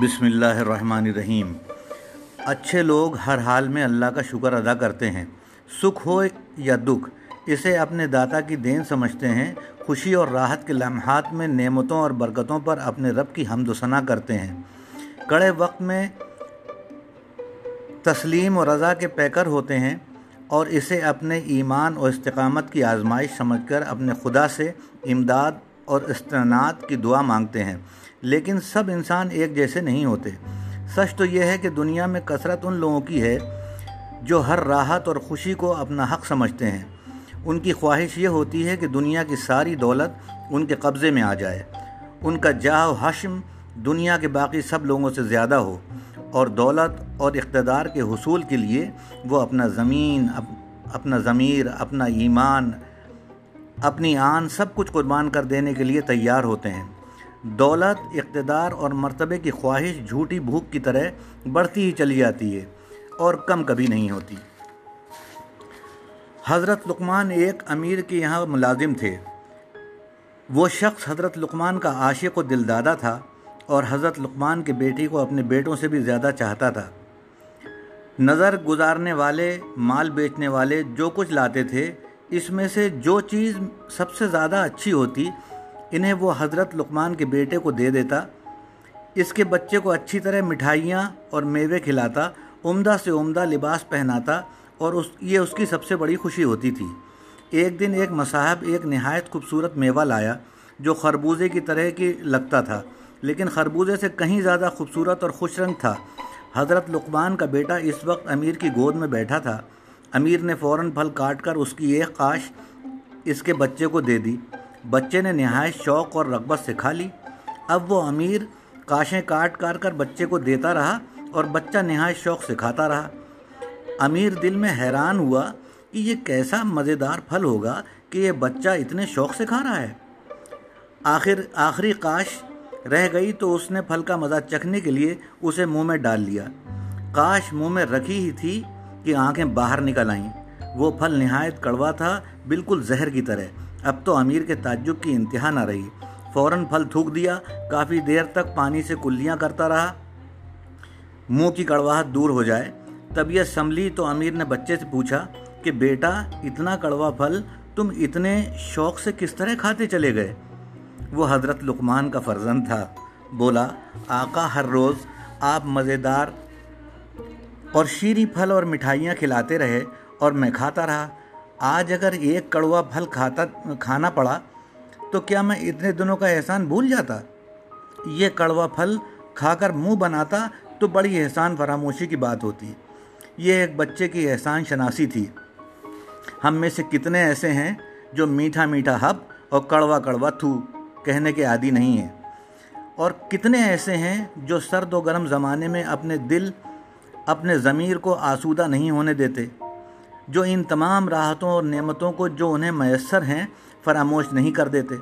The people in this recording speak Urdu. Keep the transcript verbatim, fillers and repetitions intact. بسم اللہ الرحمن الرحیم۔ اچھے لوگ ہر حال میں اللہ کا شکر ادا کرتے ہیں، سکھ ہو یا دکھ، اسے اپنے داتا کی دین سمجھتے ہیں۔ خوشی اور راحت کے لمحات میں نعمتوں اور برکتوں پر اپنے رب کی حمد و ثنا کرتے ہیں۔ کڑے وقت میں تسلیم و رضا کے پیکر ہوتے ہیں اور اسے اپنے ایمان اور استقامت کی آزمائش سمجھ کر اپنے خدا سے امداد اور استعانت کی دعا مانگتے ہیں، لیکن سب انسان ایک جیسے نہیں ہوتے۔ سچ تو یہ ہے کہ دنیا میں کثرت ان لوگوں کی ہے جو ہر راحت اور خوشی کو اپنا حق سمجھتے ہیں۔ ان کی خواہش یہ ہوتی ہے کہ دنیا کی ساری دولت ان کے قبضے میں آ جائے، ان کا جاہ و حشم دنیا کے باقی سب لوگوں سے زیادہ ہو، اور دولت اور اقتدار کے حصول کے لیے وہ اپنا زمین، اپنا ضمیر، اپنا ایمان، اپنی آن سب کچھ قربان کر دینے کے لیے تیار ہوتے ہیں۔ دولت، اقتدار اور مرتبے کی خواہش جھوٹی بھوک کی طرح بڑھتی ہی چلی جاتی ہے اور کم کبھی نہیں ہوتی۔ حضرت لقمان ایک امیر کے یہاں ملازم تھے۔ وہ شخص حضرت لقمان کا عاشق و دل دادہ تھا اور حضرت لقمان کے بیٹی کو اپنے بیٹوں سے بھی زیادہ چاہتا تھا۔ نظر گزارنے والے، مال بیچنے والے جو کچھ لاتے تھے، اس میں سے جو چیز سب سے زیادہ اچھی ہوتی انہیں وہ حضرت لقمان کے بیٹے کو دے دیتا، اس کے بچے کو اچھی طرح مٹھائیاں اور میوے کھلاتا، عمدہ سے عمدہ لباس پہناتا، اور اس یہ اس کی سب سے بڑی خوشی ہوتی تھی۔ ایک دن ایک مصاحب ایک نہایت خوبصورت میوہ لایا جو خربوزے کی طرح کی لگتا تھا، لیکن خربوزے سے کہیں زیادہ خوبصورت اور خوش رنگ تھا۔ حضرت لقمان کا بیٹا اس وقت امیر کی گود میں بیٹھا تھا۔ امیر نے فوراً پھل کاٹ کر اس کی ایک قاش اس کے بچے کو دے دی۔ بچے نے نہایت شوق اور رغبت سے کھا لی۔ اب وہ امیر قاشیں کاٹ کاٹ کر بچے کو دیتا رہا اور بچہ نہایت شوق سے کھاتا رہا۔ امیر دل میں حیران ہوا کہ یہ کیسا مزیدار پھل ہوگا کہ یہ بچہ اتنے شوق سے کھا رہا ہے۔ آخر آخری قاش رہ گئی تو اس نے پھل کا مزہ چکھنے کے لیے اسے منہ میں ڈال لیا۔ قاش منہ میں رکھی ہی تھی کہ آنکھیں باہر نکل آئیں۔ وہ پھل نہایت کڑوا تھا، بالکل زہر کی طرح۔ اب تو امیر کے تعجب کی انتہا نہ رہی، فوراً پھل تھوک دیا۔ کافی دیر تک پانی سے کلیاں کرتا رہا منہ کی کڑواہٹ دور ہو جائے۔ تب یہ سنبھلی تو امیر نے بچے سے پوچھا کہ بیٹا، اتنا کڑوا پھل تم اتنے شوق سے کس طرح کھاتے چلے گئے؟ وہ حضرت لقمان کا فرزند تھا، بولا، آقا، ہر روز آپ مزیدار اور شیریں پھل اور مٹھائیاں کھلاتے رہے اور میں کھاتا رہا۔ آج اگر ایک کڑوا پھل کھاتا کھانا پڑا تو کیا میں اتنے دنوں کا احسان بھول جاتا؟ یہ کڑوا پھل کھا کر منہ بناتا تو بڑی احسان فراموشی کی بات ہوتی۔ یہ ایک بچے کی احسان شناسی تھی۔ ہم میں سے کتنے ایسے ہیں جو میٹھا میٹھا ہپ اور کڑوا کڑوا تھو کہنے کے عادی نہیں ہیں، اور کتنے ایسے ہیں جو سرد و گرم زمانے میں اپنے دل، اپنے ضمیر کو آسودہ نہیں ہونے دیتے، جو ان تمام راحتوں اور نعمتوں کو جو انہیں میسر ہیں فراموش نہیں کر دیتے۔